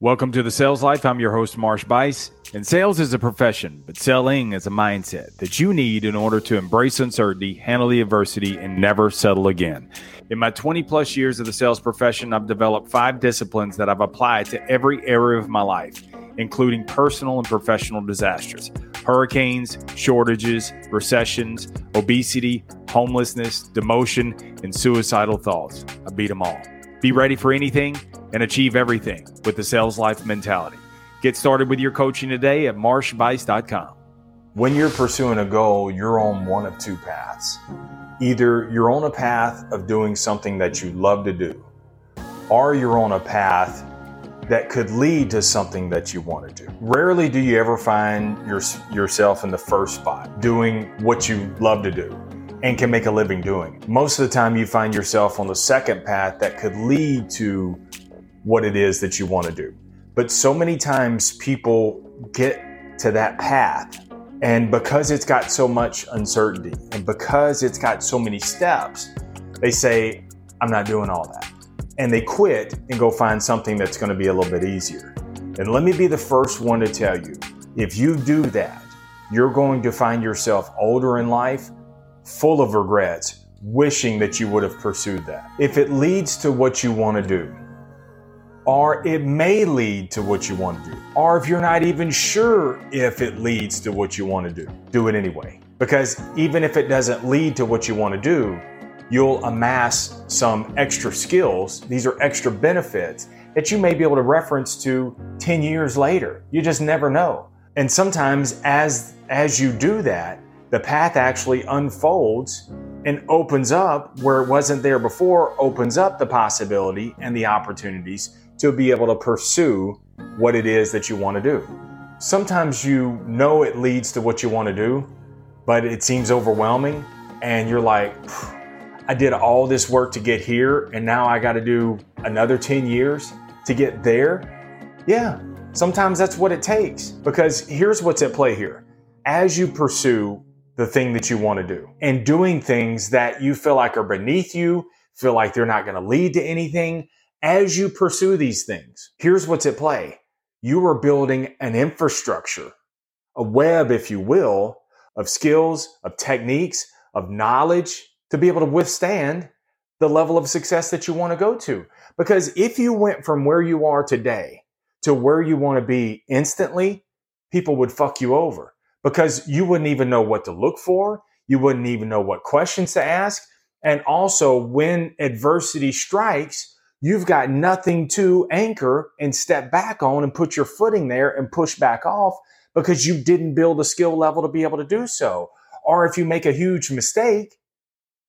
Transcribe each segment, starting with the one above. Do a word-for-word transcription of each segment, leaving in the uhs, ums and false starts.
Welcome to The Sales Life. I'm your host, Marsh Buice. And sales is a profession, but selling is a mindset that you need in order to embrace uncertainty, handle the adversity, and never settle again. In my twenty plus years of the sales profession, I've developed five disciplines that I've applied to every area of my life, including personal and professional disasters, hurricanes, shortages, recessions, obesity, homelessness, demotion, and suicidal thoughts. I beat them all. Be ready for anything and achieve everything with the sales life mentality. Get started with your coaching today at marsh buice dot com. When you're pursuing a goal, you're on one of two paths. Either you're on a path of doing something that you love to do, or you're on a path that could lead to something that you want to do. Rarely do you ever find your, yourself in the first spot, doing what you love to do and can make a living doing it. Most of the time you find yourself on the second path that could lead to what it is that you want to do. But so many times people get to that path, and because it's got so much uncertainty and because it's got so many steps, they say, I'm not doing all that. And they quit and go find something that's going to be a little bit easier. And let me be the first one to tell you, if you do that, you're going to find yourself older in life, full of regrets, wishing that you would have pursued that. If it leads to what you want to do, or it may lead to what you want to do, or if you're not even sure if it leads to what you want to do, do it anyway. Because even if it doesn't lead to what you want to do, you'll amass some extra skills. These are extra benefits that you may be able to reference to ten years later. You just never know. And sometimes as, as you do that, the path actually unfolds and opens up where it wasn't there before, opens up the possibility and the opportunities to be able to pursue what it is that you want to do. Sometimes you know it leads to what you want to do, but it seems overwhelming and you're like, I did all this work to get here and now I got to do another ten years to get there. Yeah, sometimes that's what it takes, because here's what's at play here. As you pursue the thing that you want to do and doing things that you feel like are beneath you, feel like they're not going to lead to anything. As you pursue these things, here's what's at play. You are building an infrastructure, a web, if you will, of skills, of techniques, of knowledge to be able to withstand the level of success that you want to go to. Because if you went from where you are today to where you want to be instantly, people would fuck you over. Because you wouldn't even know what to look for. You wouldn't even know what questions to ask. And also when adversity strikes, you've got nothing to anchor and step back on and put your footing there and push back off, because you didn't build a skill level to be able to do so. Or if you make a huge mistake,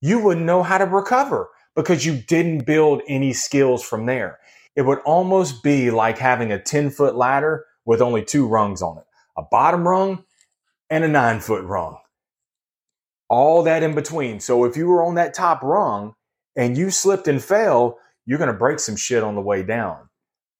you wouldn't know how to recover because you didn't build any skills from there. It would almost be like having a ten foot ladder with only two rungs on it, a bottom rung and a nine foot rung, all that in between. So if you were on that top rung and you slipped and fell, you're going to break some shit on the way down.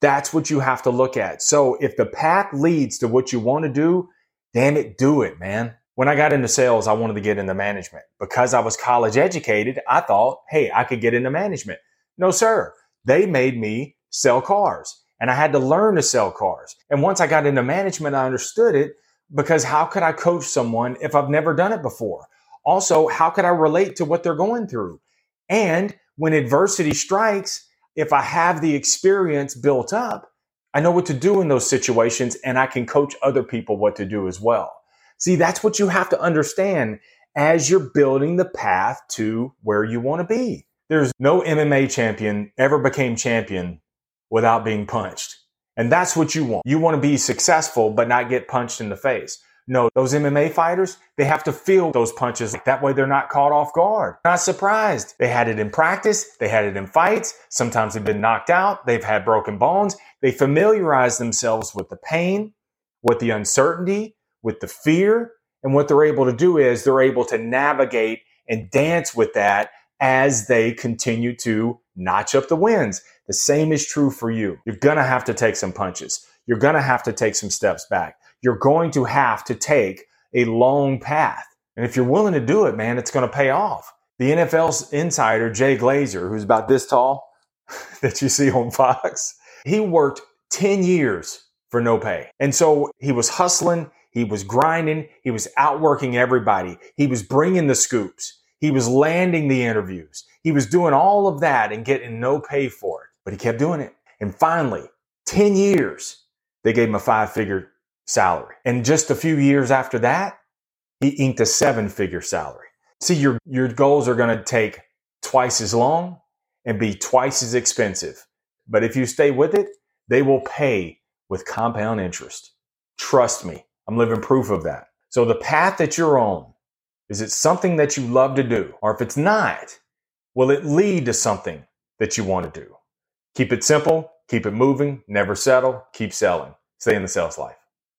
That's what you have to look at. So if the path leads to what you want to do, damn it, do it, man. When I got into sales, I wanted to get into management. Because I was college educated, I thought, hey, I could get into management. No, sir. They made me sell cars and I had to learn to sell cars. And once I got into management, I understood it. Because how could I coach someone if I've never done it before? Also, how could I relate to what they're going through? And when adversity strikes, if I have the experience built up, I know what to do in those situations and I can coach other people what to do as well. See, that's what you have to understand as you're building the path to where you want to be. There's no M M A champion ever became champion without being punched. And that's what you want. You want to be successful, but not get punched in the face. No, those M M A fighters, they have to feel those punches. That way they're not caught off guard. Not surprised. They had it in practice. They had it in fights. Sometimes they've been knocked out. They've had broken bones. They familiarize themselves with the pain, with the uncertainty, with the fear. And what they're able to do is they're able to navigate and dance with that as they continue to notch up the wins. The same is true for you. You're going to have to take some punches. You're going to have to take some steps back. You're going to have to take a long path. And if you're willing to do it, man, it's going to pay off. The N F L insider, Jay Glazer, who's about this tall that you see on Fox, he worked ten years for no pay. And so he was hustling. He was grinding. He was outworking everybody. He was bringing the scoops. He was landing the interviews. He was doing all of that and getting no pay for it, but he kept doing it. And finally, ten years, they gave him a five-figure salary. And just a few years after that, he inked a seven-figure salary. See, your, your goals are going to take twice as long and be twice as expensive. But if you stay with it, they will pay with compound interest. Trust me, I'm living proof of that. So the path that you're on, is it something that you love to do? Or if it's not, will it lead to something that you want to do? Keep it simple. Keep it moving. Never settle. Keep selling. Stay in the sales life.